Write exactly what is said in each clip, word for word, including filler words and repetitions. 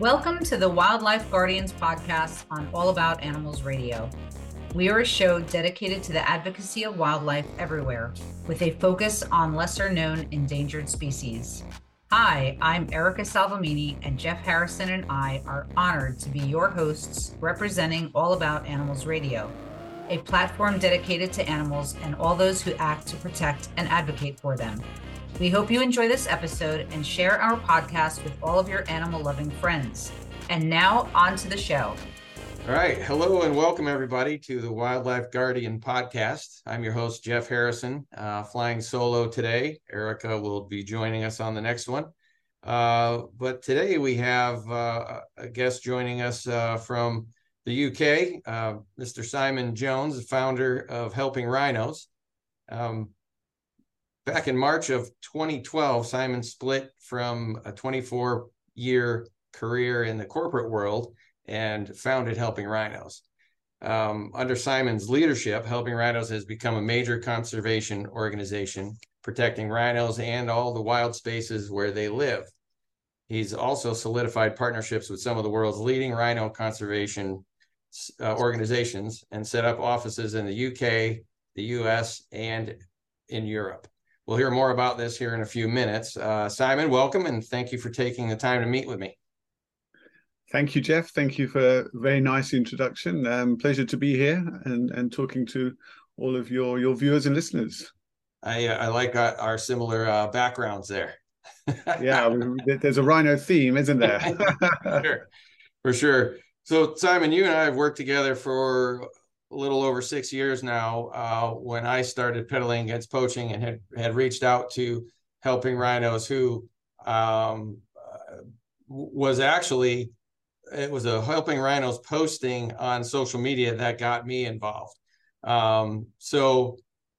Welcome to the Wildlife Guardians podcast on All About Animals Radio. We are a show dedicated to the advocacy of wildlife everywhere, with a focus on lesser-known endangered species. Hi, I'm Erica Salvamini, and Jeff Harrison and I are honored to be your hosts representing All About Animals Radio, a platform dedicated to animals and all those who act to protect and advocate for them. We hope you enjoy this episode and share our podcast with all of your animal-loving friends. And now, on to the show. All right. Hello and welcome, everybody, to the Wildlife Guardian podcast. I'm your host, Jeff Harrison, uh, flying solo today. Erica will be joining us on the next one. Uh, but today we have uh, a guest joining us uh, from the U K, uh, Mister Simon Jones, the founder of Helping Rhinos. Um, Back in March of twenty twelve, Simon split from a twenty-four year career in the corporate world and founded Helping Rhinos. Um, under Simon's leadership, Helping Rhinos has become a major conservation organization, protecting rhinos and all the wild spaces where they live. He's also solidified partnerships with some of the world's leading rhino conservation uh, organizations and set up offices in the U K, the U S, and in Europe. We'll hear more about this here in a few minutes. Uh, Simon, welcome, and thank you for taking the time to meet with me. Thank you, Jeff. Thank you for a very nice introduction. Um, pleasure to be here and, and talking to all of your, your viewers and listeners. I, uh, I like our, our similar uh, backgrounds there. Yeah, there's a rhino theme, isn't there? For sure. For sure. So, Simon, you and I have worked together for a little over six years now, uh, when I started peddling against poaching and had, had reached out to Helping Rhinos, who um, uh, was actually, it was a Helping Rhinos posting on social media that got me involved. Um, so,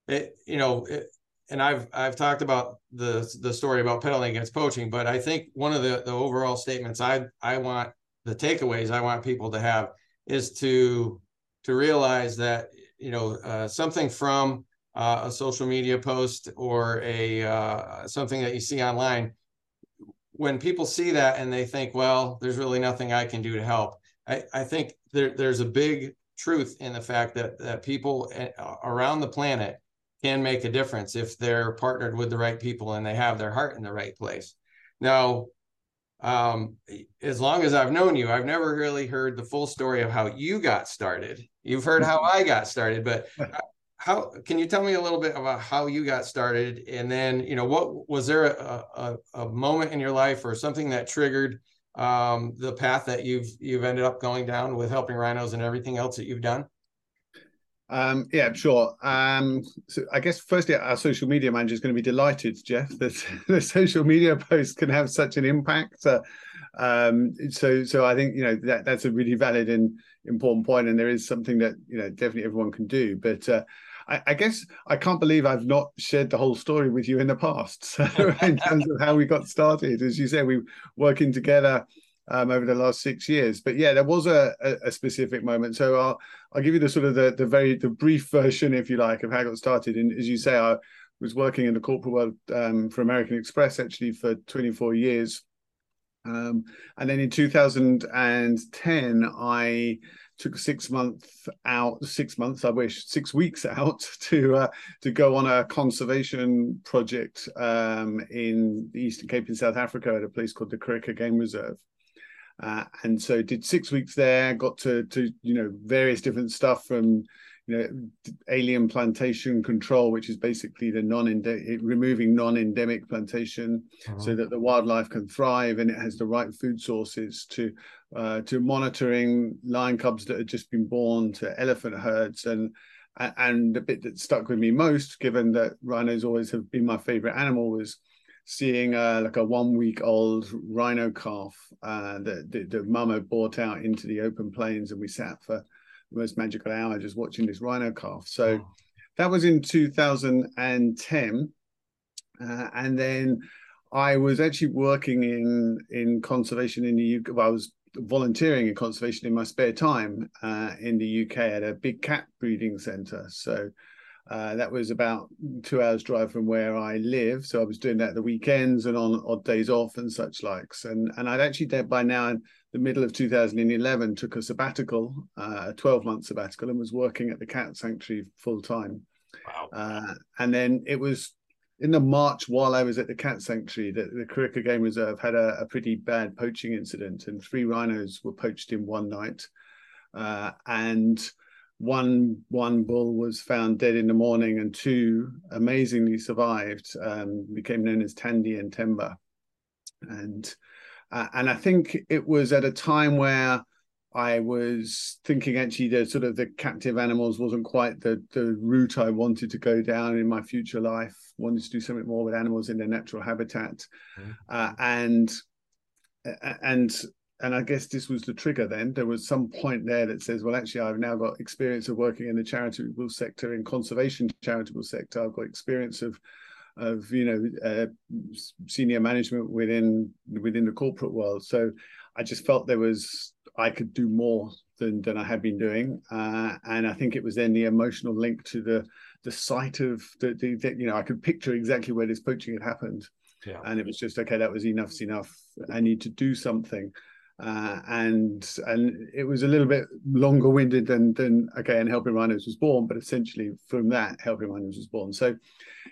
it, you know, it, and I've I've talked about the the story about peddling against poaching, but I think one of the, the overall statements I I want, the takeaways I want people to have is to to realize that, you know, uh, something from uh, a social media post or a uh, something that you see online, when people see that and they think, well, there's really nothing I can do to help. I, I think there, there's a big truth in the fact that, that people around the planet can make a difference if they're partnered with the right people and they have their heart in the right place. Now, um, as long as I've known you, I've never really heard the full story of how you got started. You've heard how I got started, but how can you tell me a little bit about how you got started? And then, you know, what was there a, a, a moment in your life or something that triggered um, the path that you've you've ended up going down with Helping Rhinos and everything else that you've done? Um, yeah, sure. Um, so I guess firstly, our social media manager is going to be delighted, Jeff, that the social media post can have such an impact. Uh, um, so, so I think, you know, that that's a really valid and important point, and there is something that, you know, definitely everyone can do, but uh, I, I guess I can't believe I've not shared the whole story with you in the past. So in terms of how we got started, as you said, we were working together um, over the last six years, but yeah, there was a, a, a specific moment. So I'll I'll give you the sort of the, the very the brief version, if you like, of how I got started. And as you say, I was working in the corporate world um, for American Express actually for twenty-four years. Um, and then in two thousand ten, I took six months out, six months, I wish, six weeks out to uh, to go on a conservation project um, in the Eastern Cape in South Africa at a place called the Kariega Game Reserve. Uh, and so did six weeks there, got to, to, you know, various different stuff from, you know, alien plantation control, which is basically the non-endemic, removing non-endemic plantation, uh-huh. so that the wildlife can thrive and it has the right food sources, to uh, to monitoring lion cubs that have just been born, to elephant herds. And and the bit that stuck with me most, given that rhinos always have been my favorite animal, was seeing uh, like a one-week-old rhino calf uh, that the, the mama brought out into the open plains, and we sat for the most magical hour just watching this rhino calf. So wow. That was in two thousand ten. Uh, and then I was actually working in, in conservation in the U K. Well, I was volunteering in conservation in my spare time uh, in the U K at a big cat breeding centre. So uh, that was about two hours drive from where I live. So I was doing that at the weekends and on odd days off and such likes. And, and I'd actually done by now in the middle of two thousand eleven, took a sabbatical, uh, a twelve-month sabbatical, and was working at the cat sanctuary full-time. Wow. Uh, and then it was in the March, while I was at the cat sanctuary, that the Kariega Game Reserve had a, a pretty bad poaching incident, and three rhinos were poached in one night. Uh, and one one bull was found dead in the morning, and two amazingly survived, um, became known as Thandi and Temba. And uh, and I think it was at a time where I was thinking actually the sort of the captive animals wasn't quite the, the route I wanted to go down in my future life. Wanted to do something more with animals in their natural habitat. Mm-hmm. uh, and and and I guess this was the trigger then. There was some point there that says, well, actually, I've now got experience of working in the charitable sector, in conservation charitable sector. I've got experience of of you know uh, senior management within within the corporate world. So I just felt there was, I could do more than than I had been doing, uh, and I think it was then the emotional link to the the site of the, the, the you know I could picture exactly where this poaching had happened, yeah. And it was just okay, that was enough's enough. I need to do something, uh, and and it was a little bit longer winded than than okay. And Helping Rhinos was born, but essentially from that Helping Rhinos was born. So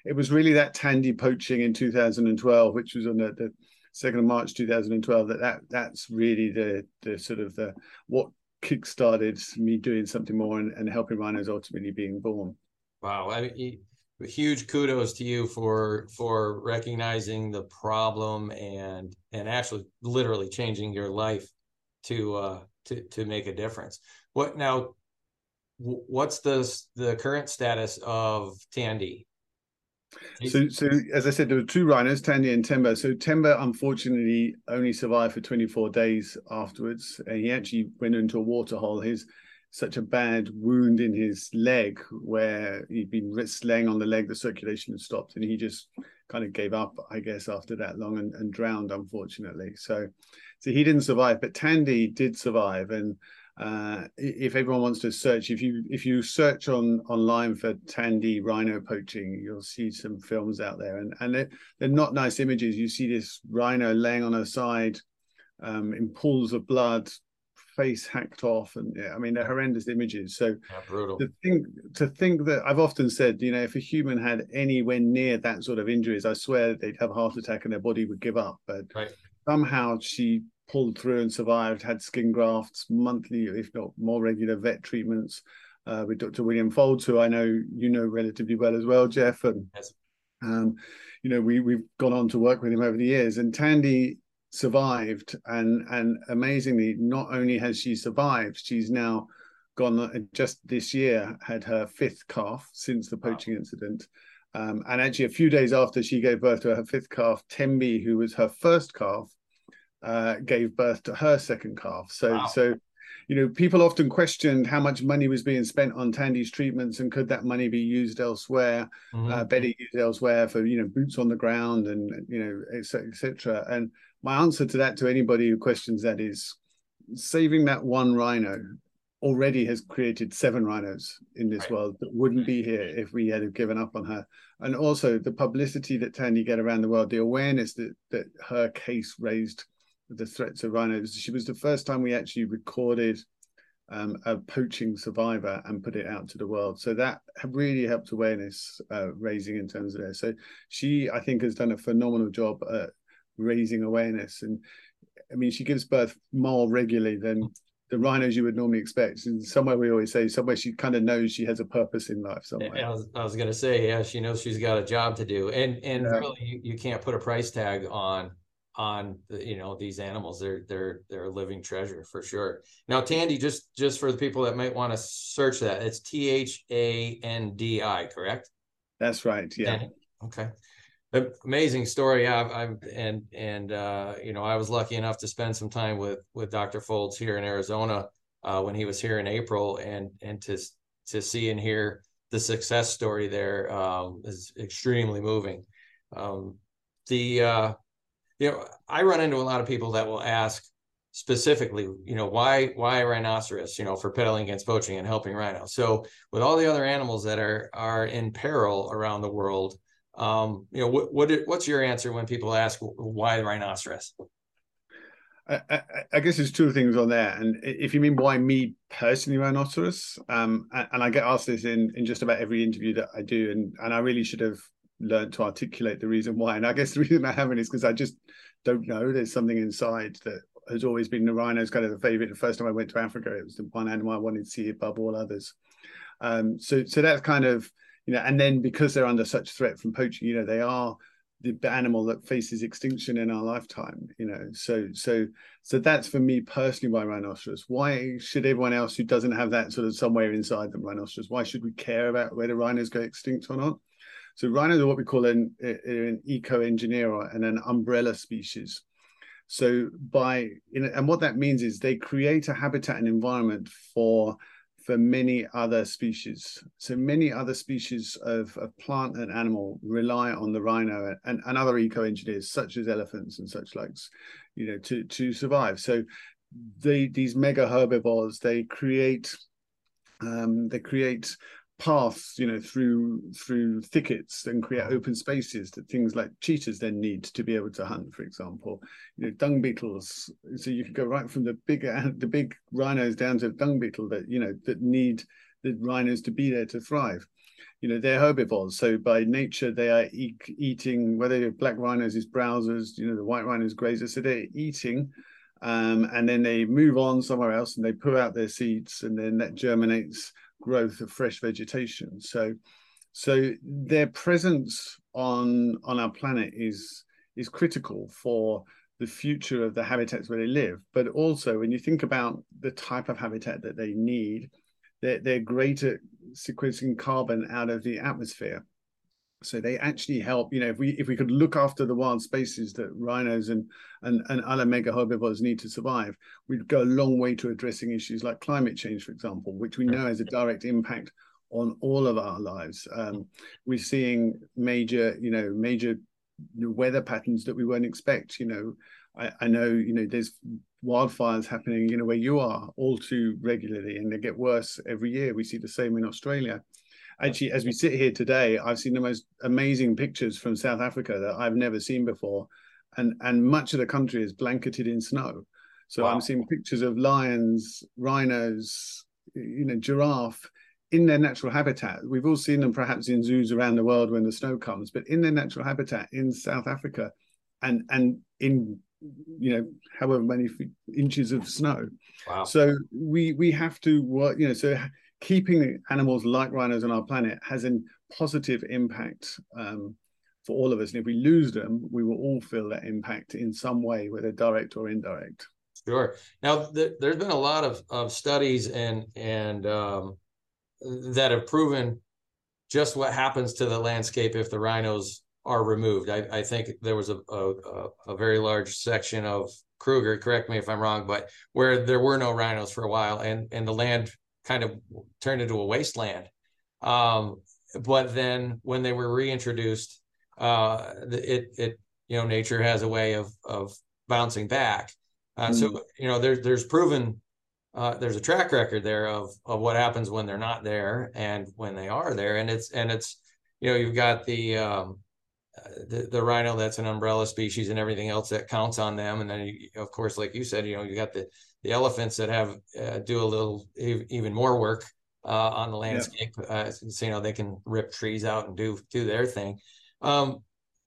it was really that Thandi poaching in two thousand twelve, which was on the, the second of March two thousand twelve, that, that that's really the the sort of the what kick-started me doing something more and, and Helping Rhinos ultimately being born. Wow. I mean, huge kudos to you for for recognizing the problem and and actually literally changing your life to uh to to make a difference. What now what's the the current status of Thandi? So, so as I said, there were two rhinos, Thandi and Temba. So Temba, unfortunately, only survived for twenty-four days afterwards. And he actually went into a waterhole. His such a bad wound in his leg where he'd been laying on the leg, the circulation had stopped, and he just kind of gave up, I guess, after that long and, and drowned, unfortunately. So, so he didn't survive, but Thandi did survive. And uh, if everyone wants to search, if you if you search on online for Thandi rhino poaching, you'll see some films out there, and and they're, they're not nice images. You see this rhino laying on her side, um, in pools of blood, face hacked off, and yeah, I mean they're horrendous images. So yeah, brutal. The thing to think that I've often said, you know, if a human had anywhere near that sort of injuries, I swear they'd have a heart attack and their body would give up. But right. Somehow she pulled through and survived, had skin grafts, monthly, if not more regular vet treatments uh, with Doctor William Fultz, who I know you know relatively well as well, Jeff. And, yes. um, you know, we, we've gone on to work with him over the years. And Thandi survived, and, and amazingly, not only has she survived, she's now gone, just this year, had her fifth calf since the poaching wow. incident. Um, and actually, a few days after she gave birth to her fifth calf, Tembi, who was her first calf, Uh, gave birth to her second calf. So, wow. so, you know, people often questioned how much money was being spent on Tandi's treatments, and could that money be used elsewhere, mm-hmm. uh, better used elsewhere for, you know, boots on the ground and, you know, et cetera, et cetera. And my answer to that, to anybody who questions that, is saving that one rhino already has created seven rhinos in this right. world that wouldn't be here if we had given up on her. And also the publicity that Thandi get around the world, the awareness that, that her case raised the threats of rhinos. She was the first time we actually recorded um, a poaching survivor and put it out to the world. So that really helped awareness uh, raising in terms of there. So she, I think, has done a phenomenal job at raising awareness. And I mean, she gives birth more regularly than the rhinos you would normally expect. And somewhere we always say, somewhere she kind of knows she has a purpose in life. Somewhere. I was, I was going to say, yeah, she knows she's got a job to do. And and yeah. really, you, you can't put a price tag on on you know these animals. They're they're they're a living treasure for sure. Now Thandi, just just for the people that might want to search that, it's T H A N D I, correct? That's right, yeah. Thandi. Okay. amazing story. I've, I've and and uh, you know, I was lucky enough to spend some time with with Doctor Fultz here in Arizona uh, when he was here in April, and and to to see and hear the success story there um, is extremely moving. Um, the uh, you know, I run into a lot of people that will ask specifically, you know, why why rhinoceros? You know, for peddling against poaching and helping rhinos. So with all the other animals that are are in peril around the world, um you know, what, what what's your answer when people ask why the rhinoceros? I, I, I guess there's two things on there, and if you mean why me personally, rhinoceros, um and, and I get asked this in in just about every interview that I do, and and I really should have learned to articulate the reason why, and I guess the reason I haven't is because I just don't know. There's something inside that has always been the rhino's kind of the favorite. The first time I went to Africa, it was the one animal I wanted to see above all others. um so so that's kind of, you know, and then because they're under such threat from poaching, you know, they are the animal that faces extinction in our lifetime, you know. So so so that's for me personally why rhinoceros. Why should everyone else who doesn't have that sort of somewhere inside them rhinoceros, why should we care about whether rhinos go extinct or not? So rhinos are what we call an, an eco-engineer or an, an umbrella species. So by, you know, and what that means is they create a habitat and environment for for many other species. So many other species of, of plant and animal rely on the rhino and, and other eco-engineers such as elephants and such likes, you know, to, to survive. So they, these mega herbivores, they create um, they create paths, you know, through through thickets, and create open spaces that things like cheetahs then need to be able to hunt, for example, you know, dung beetles. So you can go right from the big the big rhinos down to dung beetle that, you know, that need the rhinos to be there to thrive. You know, they're herbivores, so by nature they are e eating whether black rhinos is browsers, you know, the white rhinos grazers. So they're eating, um, and then they move on somewhere else and they put out their seeds, and then that germinates growth of fresh vegetation. So so their presence on on our planet is is critical for the future of the habitats where they live. But also when you think about the type of habitat that they need, they're, they're great at sequencing carbon out of the atmosphere. So they actually help, you know, if we if we could look after the wild spaces that rhinos and and, and other mega herbivores need to survive, we'd go a long way to addressing issues like climate change, for example, which we know has a direct impact on all of our lives. Um, we're seeing major, you know, major weather patterns that we won't expect. You know, I, I know, you know, there's wildfires happening, you know, where you are all too regularly, and they get worse every year. We see the same in Australia. Actually, as we sit here today, I've seen the most amazing pictures from South Africa that I've never seen before. And, and much of the country is blanketed in snow. So wow. I'm seeing pictures of lions, rhinos, you know, giraffe in their natural habitat. We've all seen them perhaps in zoos around the world when the snow comes, but in their natural habitat in South Africa and, and in, you know, however many inches of snow. Wow. So we, we have to work, you know, so... keeping animals like rhinos on our planet has a positive impact um, for all of us. And if we lose them, we will all feel that impact in some way, whether direct or indirect. Sure. Now, th there's been a lot of, of studies and, and um, that have proven just what happens to the landscape if the rhinos are removed. I, I think there was a, a, a very large section of Kruger, correct me if I'm wrong, but where there were no rhinos for a while, and, and the land kind of turned into a wasteland. Um, but then when they were reintroduced, uh, it, it, you know, nature has a way of, of bouncing back. Uh, mm. So, you know, there, there's proven, uh, there's a track record there of, of what happens when they're not there and when they are there. And it's, and it's, you know, you've got the, um, the, the rhino that's an umbrella species and everything else that counts on them. And then, you, of course, like you said, you know, you got the, the elephants that have uh, do a little even more work uh, on the landscape. Yeah. Uh, so, you know, they can rip trees out and do do their thing. Um,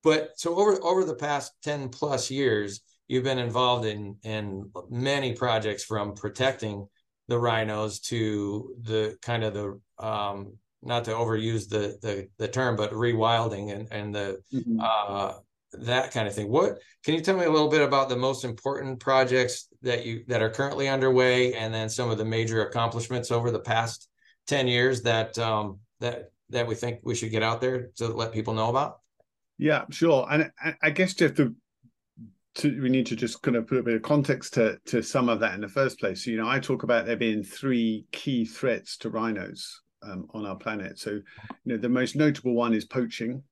but so over over the past ten plus years, you've been involved in in many projects, from protecting the rhinos to the kind of the um, not to overuse the the, the term, but rewilding and and the. Mm-hmm. uh, that kind of thing. What can you tell me a little bit about the most important projects that you that are currently underway, and then some of the major accomplishments over the past ten years that um that that we think we should get out there to let people know about? Yeah, sure. And I, I guess, Jeff, the, to, we need to just kind of put a bit of context to, to some of that in the first place. So, you know, I talk about there being three key threats to rhinos um, on our planet. So, you know, the most notable one is poaching.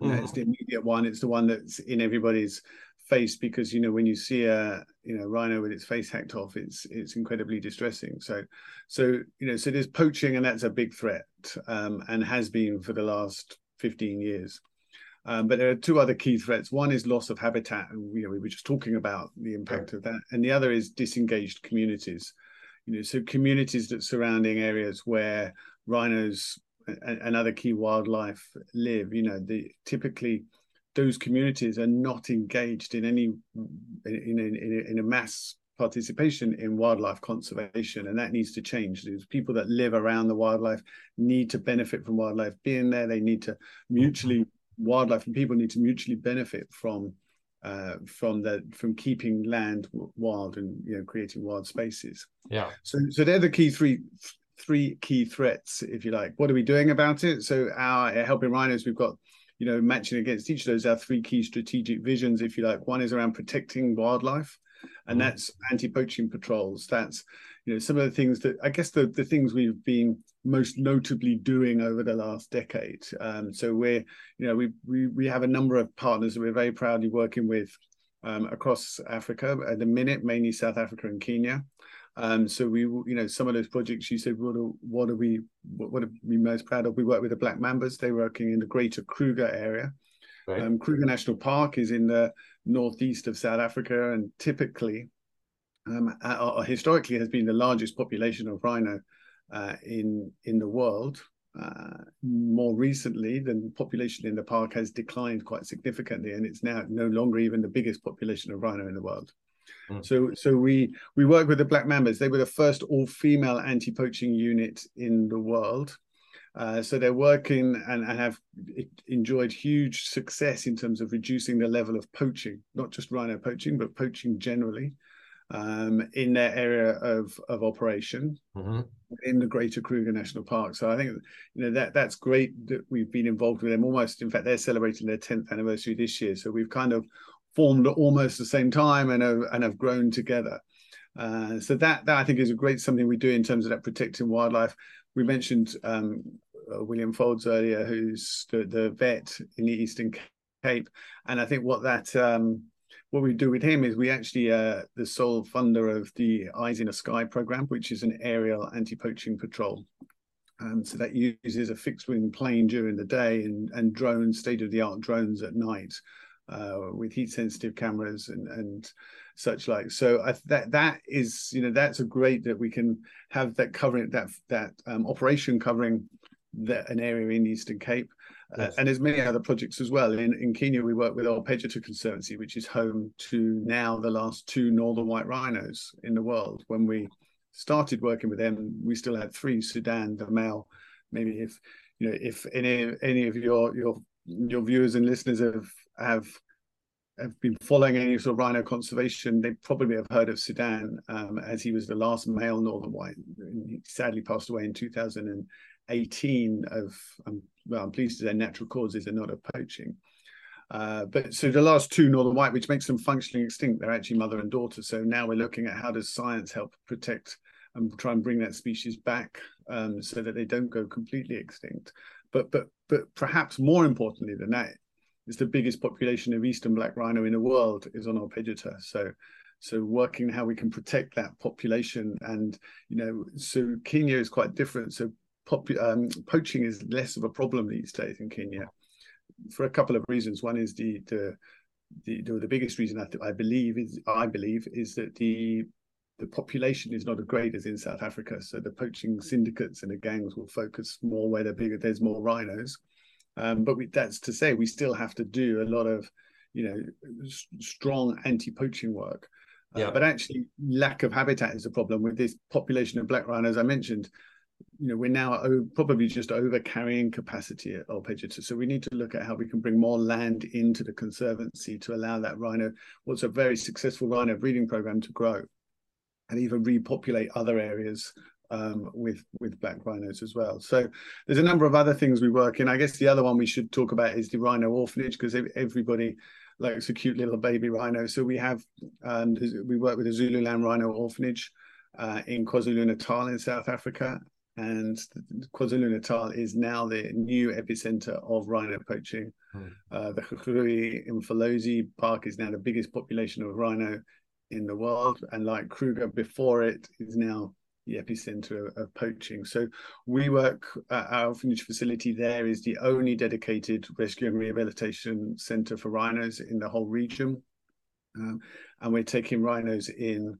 You know, mm-hmm. It's the immediate one. It's the one that's in everybody's face because, you know, when you see a, you know, rhino with its face hacked off, it's it's incredibly distressing. So, so you know, so there's poaching, and that's a big threat um, and has been for the last fifteen years. Um, but there are two other key threats. One is loss of habitat, and you know, we were just talking about the impact right. of that. And the other is disengaged communities. You know, so communities that surrounding areas where rhinos and, and other key wildlife live. You know, the typically those communities are not engaged in any in in, in a mass participation in wildlife conservation, and that needs to change. There's people that live around the wildlife need to benefit from wildlife being there. They need to mutually. Wildlife and people need to mutually benefit from uh, from the from keeping land wild and, you know, creating wild spaces. Yeah. So so they're the key three three key threats, if you like. What are we doing about it? So our Helping Rhinos, we've got, you know, matching against each of those, our three key strategic visions, if you like. One is around protecting wildlife, and mm-hmm. that's anti-poaching patrols. That's, you know, some of the things that I guess the, the things we've been most notably doing over the last decade. Um, so we're, you know, we we we have a number of partners that we're very proudly working with um, across Africa at the minute, mainly South Africa and Kenya. Um, so we, you know, some of those projects you said, what are, what are we, what are we most proud of? We work with the Black Mambas. They're working in the greater Kruger area. Right. Um, Kruger National Park is in the northeast of South Africa, and typically, um, uh, historically, has been the largest population of rhino uh, in in the world. Uh, more recently, the population in the park has declined quite significantly, and it's now no longer even the biggest population of rhino in the world. Mm. So, so we we work with the Black Mambas. They were the first all-female anti-poaching unit in the world. Uh, so they're working and, and have enjoyed huge success in terms of reducing the level of poaching, not just rhino poaching, but poaching generally um, in their area of, of operation mm-hmm. in the greater Kruger National Park. So I think, you know, that that's great that we've been involved with them almost. In fact, they're celebrating their tenth anniversary this year. So we've kind of formed at almost the same time and have, and have grown together. Uh, so that, that I think is a great something we do in terms of that protecting wildlife. We mentioned um, uh, William Fultz earlier, who's the, the vet in the Eastern Cape, and I think what that um, what we do with him is we actually uh, the sole funder of the Eyes in the Sky program, which is an aerial anti-poaching patrol. Um, so that uses a fixed-wing plane during the day and and drones, state-of-the-art drones at night, uh, with heat-sensitive cameras and and. Such like. So I, that that is, you know, that's a great that we can have that covering that that um, operation covering the, an area in the Eastern Cape, uh, yes. and there's many other projects as well. In in Kenya, we work with Ol Pejeta Conservancy, which is home to now the last two northern white rhinos in the world. When we started working with them, we still had three: Sudan, the male. Maybe if you know, if any any of your your your viewers and listeners have have. have been following any sort of rhino conservation, they probably have heard of Sudan, um, as he was the last male northern white. He sadly passed away in two thousand eighteen of, um, well, I'm pleased to say, natural causes and not of poaching. Uh, but so the last two northern white, which makes them functionally extinct, they're actually mother and daughter. So now we're looking at how does science help protect and try and bring that species back um, so that they don't go completely extinct. But, but, but perhaps more importantly than that, it's the biggest population of eastern black rhino in the world is on Ol Pejeta. So, so working how we can protect that population, and you know, so Kenya is quite different. So, popu um, poaching is less of a problem these days in Kenya, for a couple of reasons. One is the the the, the, the biggest reason I, th I believe is I believe is that the the population is not as great as in South Africa. So the poaching syndicates and the gangs will focus more where they're bigger. There's more rhinos. Um, but we, that's to say we still have to do a lot of, you know, strong anti-poaching work. Yeah. Uh, but actually lack of habitat is a problem with this population of black rhinos. I mentioned, you know, we're now probably just over carrying capacity at Ol Pejeta. So we need to look at how we can bring more land into the conservancy to allow that rhino, what's a very successful rhino breeding program, to grow and even repopulate other areas um, with with black rhinos as well. So there's a number of other things we work in. I guess the other one we should talk about is the rhino orphanage, because everybody likes a cute little baby rhino. So we have um, we work with the Zululand Rhino Orphanage uh, in KwaZulu-Natal in South Africa. And KwaZulu-Natal is now the new epicenter of rhino poaching. Hmm. Uh, the Hluhluwe-iMfolozi Park is now the biggest population of rhino in the world. And like Kruger before it is now the epicenter of, of poaching. So we work, uh, our orphanage facility there is the only dedicated rescue and rehabilitation center for rhinos in the whole region. Um, and we're taking rhinos in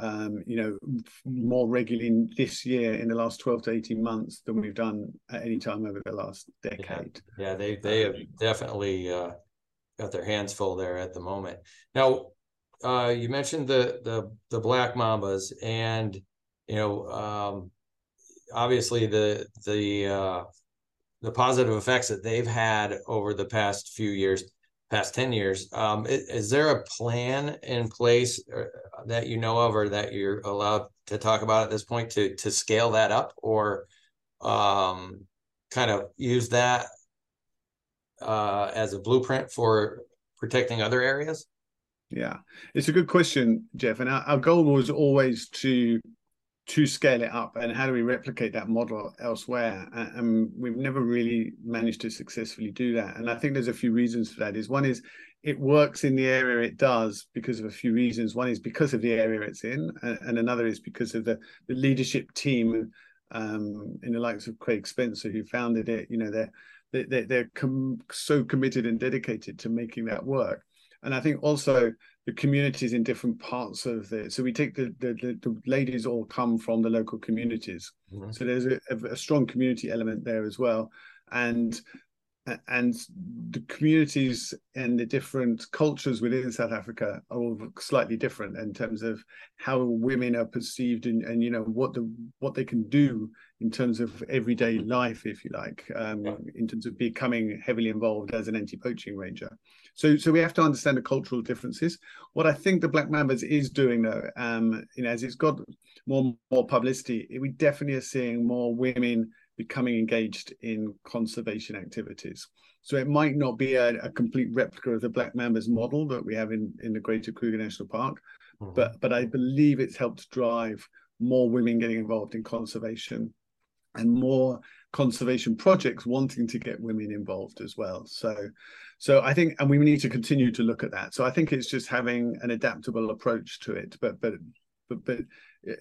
Um, you know, more regularly this year in the last twelve to eighteen months than we've done at any time over the last decade. Yeah, yeah they, they have definitely uh, got their hands full there at the moment. Now, uh, you mentioned the, the, the Black Mambas, and, you know, um, obviously the, the, uh, the positive effects that they've had over the past few years, past ten years, um, is, is there a plan in place or, that you know of, or that you're allowed to talk about at this point, to to scale that up, or um, kind of use that uh, as a blueprint for protecting other areas? Yeah, it's a good question, Jeff. And our, our goal was always to to scale it up, and how do we replicate that model elsewhere? And, and we've never really managed to successfully do that. And I think there's a few reasons for that. Is one is it works in the area it does because of a few reasons. One is because of the area it's in, and, and another is because of the, the leadership team um, in the likes of Craig Spencer, who founded it. You know, they're, they're, they're com- so committed and dedicated to making that work. And I think also the communities in different parts of the, so we take the the, the, the ladies all come from the local communities. Mm-hmm. So there's a, a strong community element there as well. And and the communities and the different cultures within South Africa are all slightly different in terms of how women are perceived, and, and you know, what the what they can do in terms of everyday life, if you like, um, yeah. in terms of becoming heavily involved as an anti-poaching ranger. So so we have to understand the cultural differences. What I think the Black Mambas is doing, though, um, you know, as it's got more more publicity, it, we definitely are seeing more women becoming engaged in conservation activities. So it might not be a, a complete replica of the Black Mambas model that we have in, in the Greater Kruger National Park, mm-hmm. but, but I believe it's helped drive more women getting involved in conservation, and more conservation projects wanting to get women involved as well. So, so I think, and we need to continue to look at that. So I think it's just having an adaptable approach to it, but, but, but, but,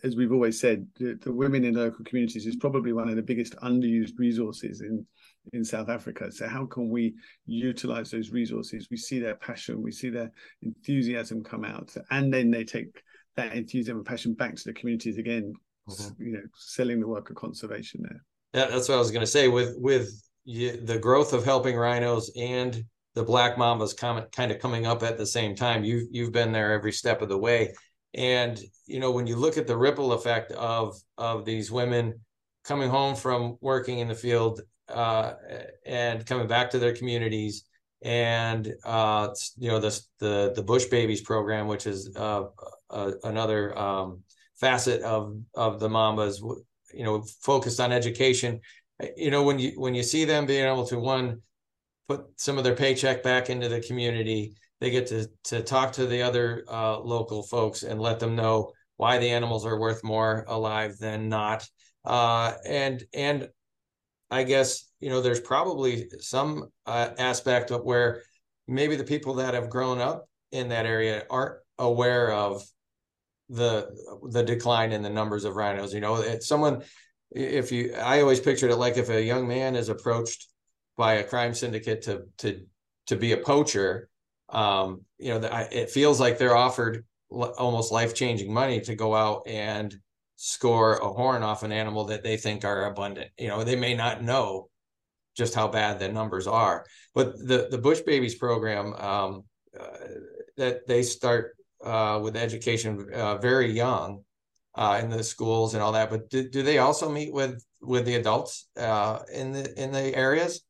as we've always said, the, the women in local communities is probably one of the biggest underused resources in, in South Africa. So how can we utilize those resources? We see their passion, we see their enthusiasm come out, and then they take that enthusiasm and passion back to the communities again, mm-hmm. you know, selling the work of conservation there. Yeah, that's what I was going to say. With, with the growth of Helping Rhinos and the Black Mambas kind of coming up at the same time, you've, you've been there every step of the way. And, you know, when you look at the ripple effect of of these women coming home from working in the field uh, and coming back to their communities, and, uh, you know, the, the the Bush Babies program, which is uh, uh, another um, facet of, of the Mambas, you know, focused on education, you know, when you when you see them being able to, one, put some of their paycheck back into the community, they get to, to talk to the other uh, local folks and let them know why the animals are worth more alive than not. Uh, and and I guess, you know, there's probably some uh, aspect of where maybe the people that have grown up in that area aren't aware of the the decline in the numbers of rhinos. You know, if someone, if you, I always pictured it like if a young man is approached by a crime syndicate to to to be a poacher, um you know, the, it feels like they're offered l- almost life-changing money to go out and score a horn off an animal that they think are abundant. You know, they may not know just how bad the numbers are, but the the Bush Babies program, um uh, that they start uh with education uh, very young uh in the schools and all that, but do, do they also meet with with the adults uh in the in the areas?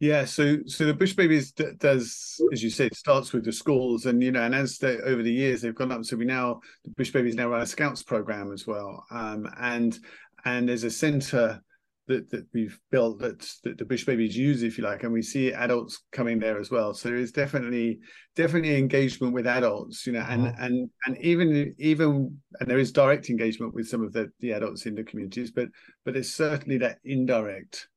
Yeah, so so the Bush Babies d- does, as you said, starts with the schools, and you know, and as they over the years they've gone up. So we now the Bush Babies now run a Scouts program as well, um, and and there's a centre that that we've built that, that the Bush Babies use, if you like, and we see adults coming there as well. So there is definitely definitely engagement with adults, you know, and mm-hmm. and and even even and there is direct engagement with some of the the adults in the communities, but but there's certainly that indirect.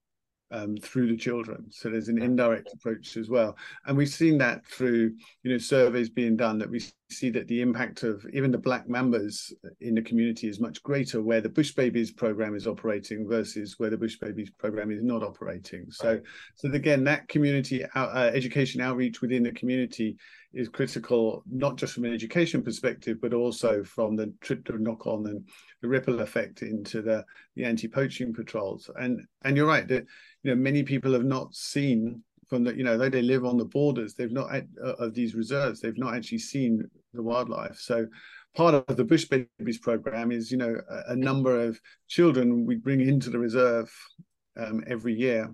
Um, through the children, so there's an indirect approach as well, and we've seen that through you know surveys being done, that we see that the impact of even the Black Mambas in the community is much greater where the Bush Babies program is operating versus where the Bush Babies program is not operating. So, right. so again, that community out, uh, education outreach within the community is critical, not just from an education perspective, but also from the trip to knock on and the ripple effect into the, the anti-poaching patrols. And and you're right that you know many people have not seen from the you know though they live on the borders, they've not uh, of these reserves, they've not actually seen the wildlife. So part of the Bush Babies program is you know a, a number of children we bring into the reserve um, every year.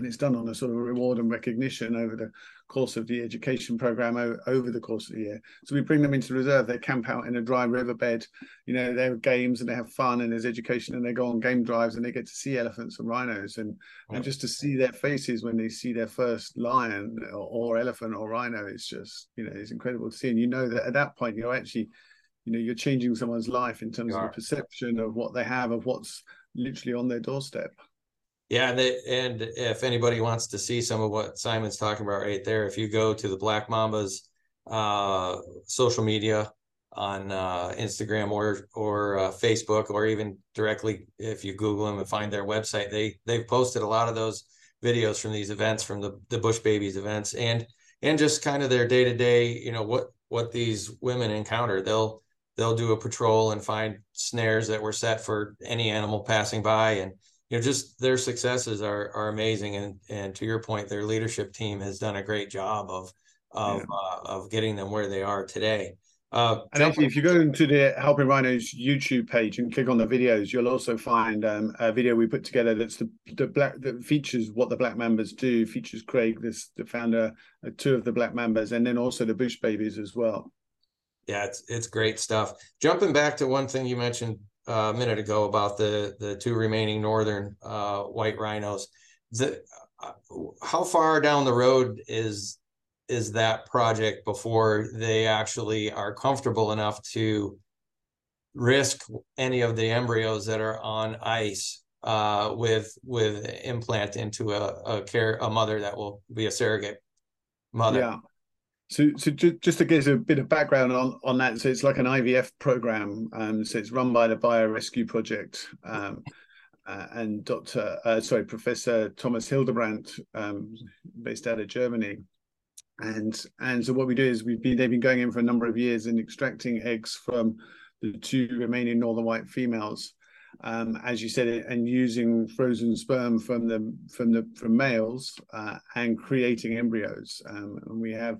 And it's done on a sort of reward and recognition over the course of the education program o- over the course of the year. So we bring them into the reserve. They camp out in a dry riverbed. You know, they have games and they have fun and there's education and they go on game drives and they get to see elephants and rhinos. And, wow. and just to see their faces when they see their first lion or, or elephant or rhino, it's just, you know, it's incredible to see. And you know that at that point, you're actually, you know, you're changing someone's life in terms yeah. of the perception of what they have, of what's literally on their doorstep. Yeah, and, they, and if anybody wants to see some of what Simon's talking about right there, if you go to the Black Mambas uh, social media on uh, Instagram or or uh, Facebook, or even directly if you Google them and find their website, they they've posted a lot of those videos from these events, from the, the Bush Babies events, and and just kind of their day to day, you know what what these women encounter. They'll they'll do a patrol and find snares that were set for any animal passing by, and. You know, just their successes are are amazing, and and to your point, their leadership team has done a great job of of yeah. uh, of getting them where they are today. Uh, and actually, if you go into the Helping Rhinos YouTube page and click on the videos, you'll also find um, a video we put together that's the, the black that features what the Black Mambas do, features Craig, this the founder, uh, two of the Black Mambas, and then also the Bush Babies as well. Yeah, it's it's great stuff. Jumping back to one thing you mentioned. Uh, a minute ago about the the two remaining northern uh, white rhinos. The, uh, how far down the road is is that project before they actually are comfortable enough to risk any of the embryos that are on ice uh, with with implant into a, a care a mother that will be a surrogate mother? Yeah. So, so just to give a bit of background on, on that, so it's like an I V F program. Um, so it's run by the Bio Rescue Project, um, uh, and Doctor Uh, sorry, Professor Thomas Hildebrandt, um, based out of Germany, and and so what we do is we've been they've been going in for a number of years and extracting eggs from the two remaining northern white females, um, as you said, and using frozen sperm from the from the from males uh, and creating embryos, um, and we have.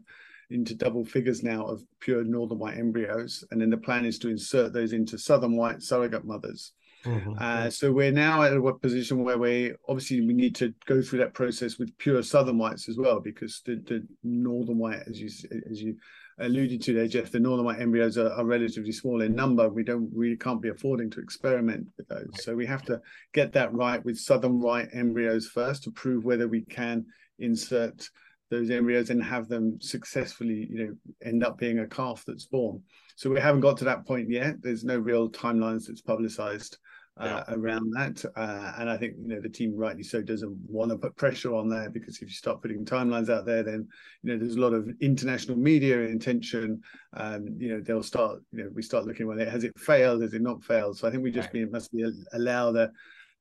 Into double figures now of pure northern white embryos, and then the plan is to insert those into southern white surrogate mothers. Mm-hmm. Uh, so we're now at a position where we obviously we need to go through that process with pure southern whites as well, because the, the northern white, as you as you alluded to there, Jeff, the northern white embryos are, are relatively small in number. We don't we can't be affording to experiment with those. Right. So we have to get that right with southern white embryos first to prove whether we can insert those embryos and have them successfully, you know, end up being a calf that's born. So we haven't got to that point yet. There's no real timelines that's publicized uh, yeah. around that. Uh, and I think, you know, the team rightly so doesn't want to put pressure on there, because if you start putting timelines out there, then, you know, there's a lot of international media intention. Um, you know, they'll start, you know, we start looking, well, has it failed? Has it not failed? So I think we just right. be, must be allow the,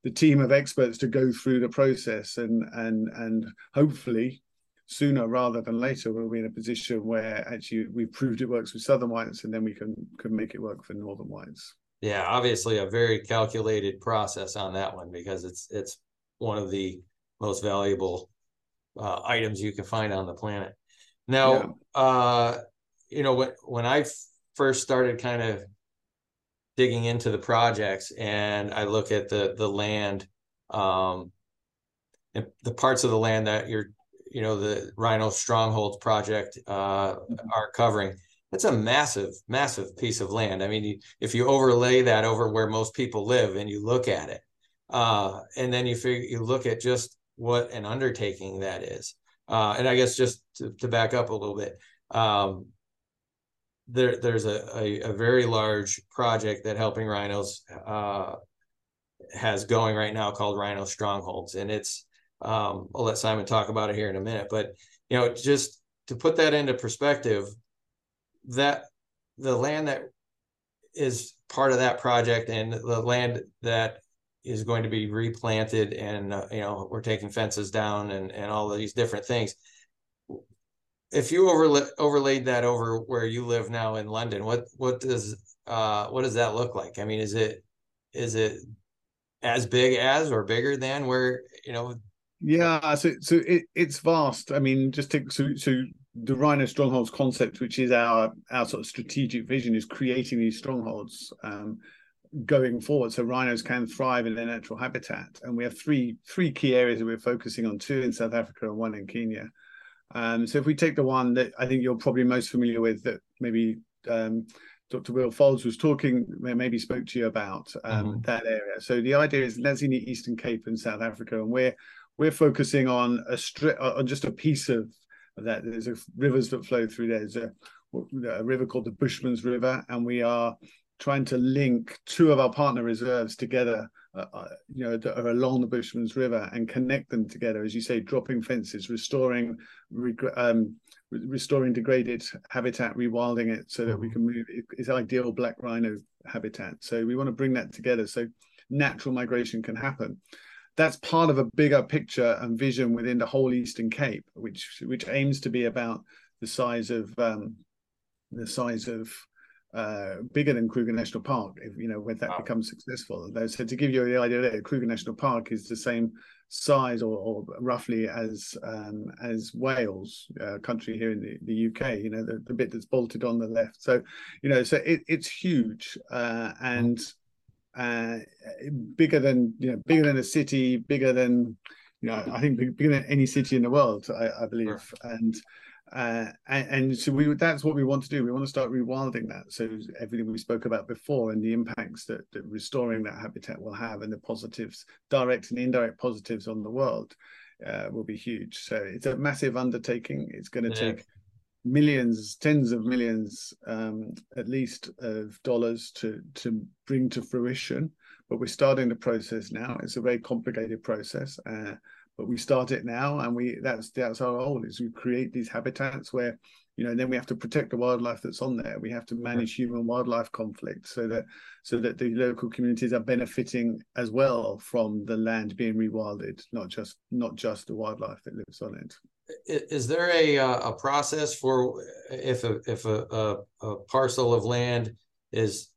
the team of experts to go through the process, and and and hopefully, sooner rather than later, we'll be in a position where actually we've proved it works with southern whites, and then we can can make it work for northern whites. Yeah, obviously a very calculated process on that one, because it's it's one of the most valuable uh, items you can find on the planet. Now, yeah. uh, you know, when when I first started kind of digging into the projects, and I look at the the land. Um, the parts of the land that you're, you know, the Rhino Strongholds project uh, are covering. That's a massive, massive piece of land. I mean, if you overlay that over where most people live and you look at it, uh, and then you figure, you look at just what an undertaking that is. Uh, and I guess just to, to back up a little bit, um, there, there's a, a, a very large project that Helping Rhinos uh, has going right now called Rhino Strongholds. And it's, um, I'll let Simon talk about it here in a minute, but, you know, just to put that into perspective, that the land that is part of that project and the land that is going to be replanted and, uh, you know, we're taking fences down and, and all of these different things. If you overlay, overlaid that over where you live now in London, what, what does, uh, what does that look like? I mean, is it, is it as big as, or bigger than where, you know? Yeah. So, so it, it's vast. I mean, just take, so, so, the Rhino Strongholds concept, which is our our sort of strategic vision, is creating these strongholds um, going forward, so rhinos can thrive in their natural habitat. And we have three three key areas that we're focusing on: two in South Africa and one in Kenya. Um, so if we take the one that I think you're probably most familiar with, that maybe um, Doctor Will Fultz was talking, maybe spoke to you about um, mm-hmm. that area. So the idea is that's in the Eastern Cape in South Africa, and we're we're focusing on a stri- on just a piece of that. There's a, rivers that flow through there. There's a, a river called the Bushman's River, and we are trying to link two of our partner reserves together, uh, you know, that are along the Bushman's River, and connect them together, as you say, dropping fences, restoring reg- um, re- restoring degraded habitat, rewilding it so that we can move. It's ideal black rhino habitat. So we want to bring that together so natural migration can happen. That's part of a bigger picture and vision within the whole Eastern Cape, which which aims to be about the size of um, the size of uh, bigger than Kruger National Park. If you know when that wow. becomes successful, so to give you the idea that Kruger National Park is the same size or, or roughly as um, as Wales, uh, country here in the, the U K. You know the, the bit that's bolted on the left. So you know, so it, it's huge uh, and. Uh, bigger than you know, bigger than a city, bigger than you know, I think bigger than any city in the world, I, I believe. And, uh, and and so we that's what we want to do. We want to start rewilding that. So everything we spoke about before, and the impacts that, that restoring that habitat will have, and the positives, direct and indirect positives on the world, uh, will be huge. So it's a massive undertaking. It's going to yeah. take millions, tens of millions, um, at least, of dollars to to bring to fruition. But we're starting the process now. It's a very complicated process, uh, but we start it now, and we that's that's our goal: is we create these habitats where, you know, and then we have to protect the wildlife that's on there. We have to manage human wildlife conflict so that so that the local communities are benefiting as well from the land being rewilded, not just not just the wildlife that lives on it. Is there a a process for if a if a, a, a parcel of land is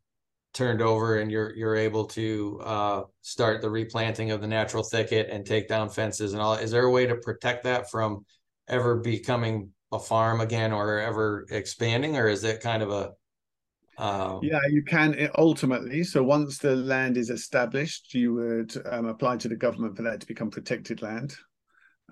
turned over and you're you're able to uh, start the replanting of the natural thicket and take down fences and all? Is there a way to protect that from ever becoming a farm again or ever expanding, or is it kind of a? Um... Yeah, you can ultimately. So once the land is established, you would um, apply to the government for that to become protected land.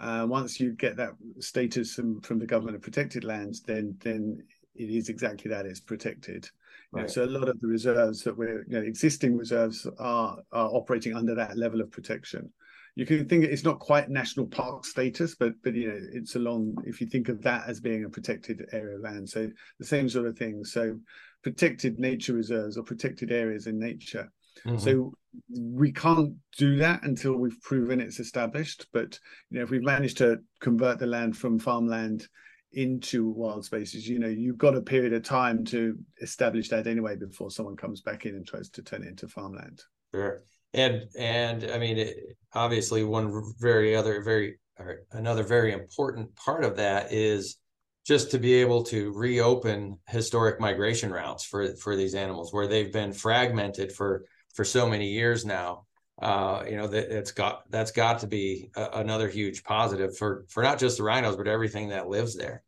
Uh, once you get that status from, from the government of protected lands, then then it is exactly that, it's protected. Right. You know, so a lot of the reserves that we're, you know, existing reserves are are operating under that level of protection. You can think it's not quite national park status, but but you know it's along. If you think of that as being a protected area of land, so the same sort of thing. So protected nature reserves or protected areas in nature. Mm-hmm. So we can't do that until we've proven it's established. But you know, if we've managed to convert the land from farmland into wild spaces, you know, you've got a period of time to establish that anyway before someone comes back in and tries to turn it into farmland. Sure. And and I mean, it, obviously, one very other very or another very important part of that is just to be able to reopen historic migration routes for for these animals where they've been fragmented for. for so many years now, uh, you know, that it's got, that's got to be a, another huge positive for, for not just the rhinos, but everything that lives there.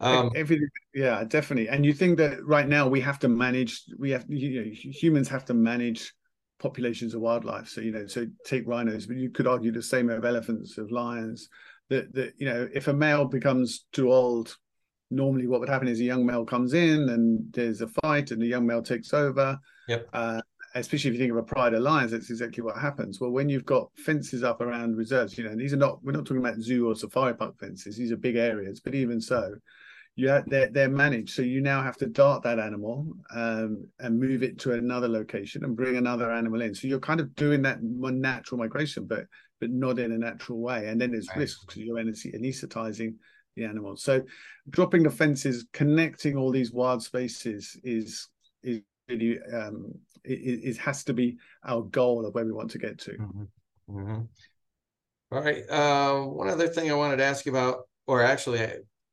Um, Everything, yeah, definitely. And you think that right now we have to manage, we have, you know, humans have to manage populations of wildlife. So, you know, so take rhinos, but you could argue the same of elephants, of lions, that, that, you know, if a male becomes too old, normally what would happen is a young male comes in and there's a fight and the young male takes over. Yep. Uh, especially if you think of a pride of lions, that's exactly what happens. Well, when you've got fences up around reserves, you know, and these are not, we're not talking about zoo or safari park fences, these are big areas, but even so, you have, they're, they're managed. So you now have to dart that animal um, and move it to another location and bring another animal in. So you're kind of doing that natural migration, but but not in a natural way. And then there's right. risks, because you're anesthetizing the animal. So dropping the fences, connecting all these wild spaces is is really um it, it has to be our goal of where we want to get to. Mm-hmm. Mm-hmm. All right, uh one other thing I wanted to ask you about, or actually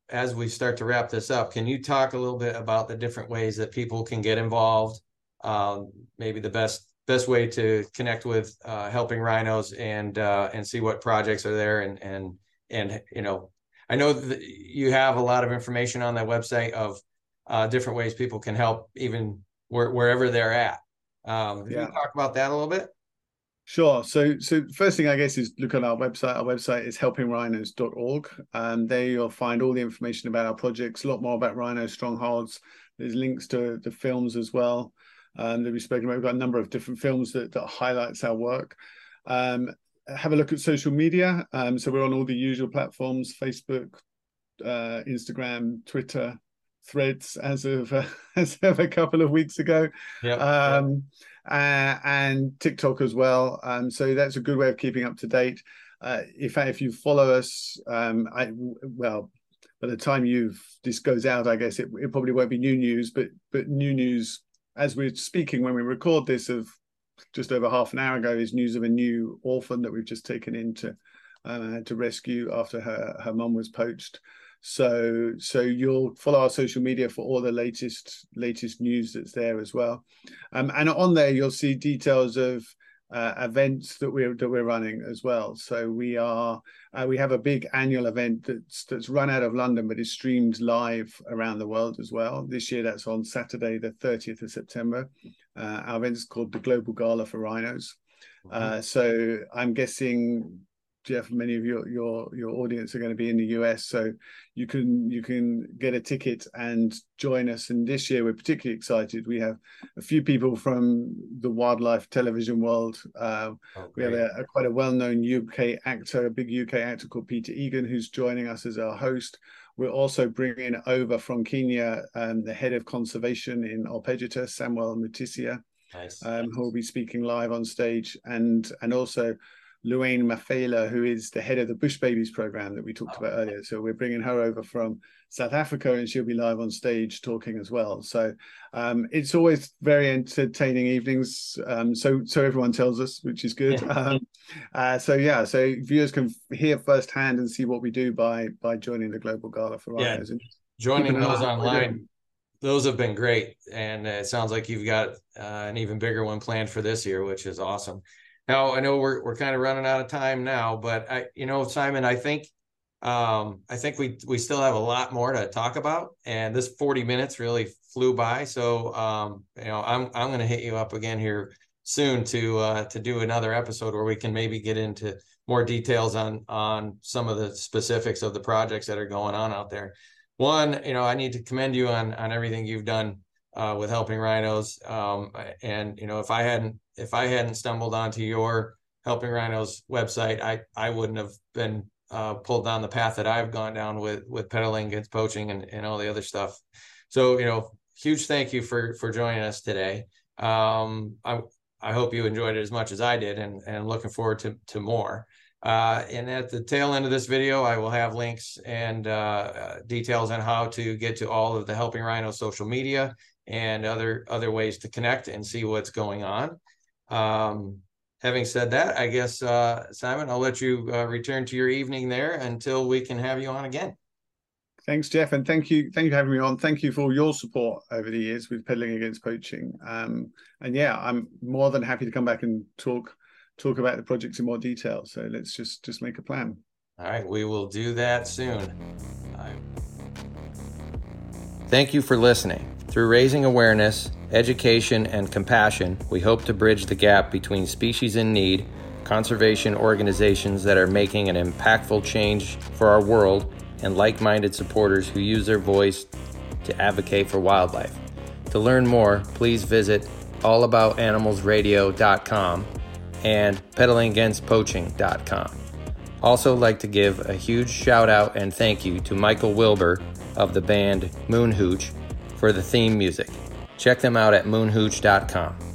as we start to wrap this up, can you talk a little bit about the different ways that people can get involved, um maybe the best best way to connect with uh Helping Rhinos and uh and see what projects are there, and and and you know, I know that you have a lot of information on that website of uh different ways people can help, even Where, wherever they're at. Um, can yeah. you talk about that a little bit? Sure. So, so first thing, I guess, is look on our website. Our website is helping rhinos dot org. Um, there you'll find all the information about our projects, a lot more about Rhino Strongholds. There's links to the films as well um, that we've spoken about. We've got a number of different films that, that highlights our work. Um, have a look at social media. Um, so we're on all the usual platforms, Facebook, uh, Instagram, Twitter, Threads as of uh, as of a couple of weeks ago, yep, um, yep. Uh, and TikTok as well. Um, so that's a good way of keeping up to date. Uh, if if you follow us, um, I well, by the time you've this goes out, I guess it, it probably won't be new news, but but new news as we're speaking when we record this of just over half an hour ago is news of a new orphan that we've just taken into uh, to rescue after her her mum was poached. So, so you'll follow our social media for all the latest latest news that's there as well, um, and on there you'll see details of uh, events that we're that we're running as well. So we are uh, we have a big annual event that's that's run out of London but is streamed live around the world as well. This year that's on Saturday, the thirtieth of September. Uh, our event is called the Global Gala for Rhinos. Mm-hmm. Uh, so I'm guessing, Jeff, many of your, your your audience are going to be in the U S, so you can you can get a ticket and join us. And this year we're particularly excited. We have a few people from the wildlife television world. Uh, oh, we have a, a quite a well-known U K actor, a big U K actor called Peter Egan, who's joining us as our host. We're also bringing over from Kenya um, the head of conservation in Ol Pejeta, Samuel Matisia, nice. um, who will be speaking live on stage, and and also Louane Mafela, who is the head of the Bush Babies program that we talked about earlier. So we're bringing her over from South Africa, and she'll be live on stage talking as well. So um, it's always very entertaining evenings. Um, so so everyone tells us, which is good. um, uh, so yeah, so viewers can hear firsthand and see what we do by by joining the Global Gala for Rhinos. Yeah, joining those online, those have been great, and it sounds like you've got uh, an even bigger one planned for this year, which is awesome. Now, I know we're we're kind of running out of time now, but I, you know, Simon, I think, um, I think we we still have a lot more to talk about, and this forty minutes really flew by. So, um, you know, I'm I'm going to hit you up again here soon to uh, to do another episode where we can maybe get into more details on on some of the specifics of the projects that are going on out there. One, you know, I need to commend you on on everything you've done Uh, with Helping Rhinos, um, and you know, if I hadn't if I hadn't stumbled onto your Helping Rhinos website, I I wouldn't have been uh, pulled down the path that I've gone down with with peddling against poaching and and all the other stuff. So you know, huge thank you for for joining us today. Um, I I hope you enjoyed it as much as I did, and and looking forward to to more. Uh, and at the tail end of this video, I will have links and uh, details on how to get to all of the Helping Rhinos social media and other other ways to connect and see what's going on. Um, having said that, I guess, uh, Simon, I'll let you uh, return to your evening there until we can have you on again. Thanks, Jeff, and thank you thank you for having me on. Thank you for all your support over the years with Peddling Against Poaching. Um, and yeah, I'm more than happy to come back and talk talk about the project in more detail. So let's just just make a plan. All right, we will do that soon. Right. Thank you for listening. Through raising awareness, education, and compassion, we hope to bridge the gap between species in need, conservation organizations that are making an impactful change for our world, and like-minded supporters who use their voice to advocate for wildlife. To learn more, please visit all about animals radio dot com and peddling against poaching dot com. Also like to give a huge shout out and thank you to Michael Wilber of the band Moonhooch for the theme music. Check them out at moonhooch dot com.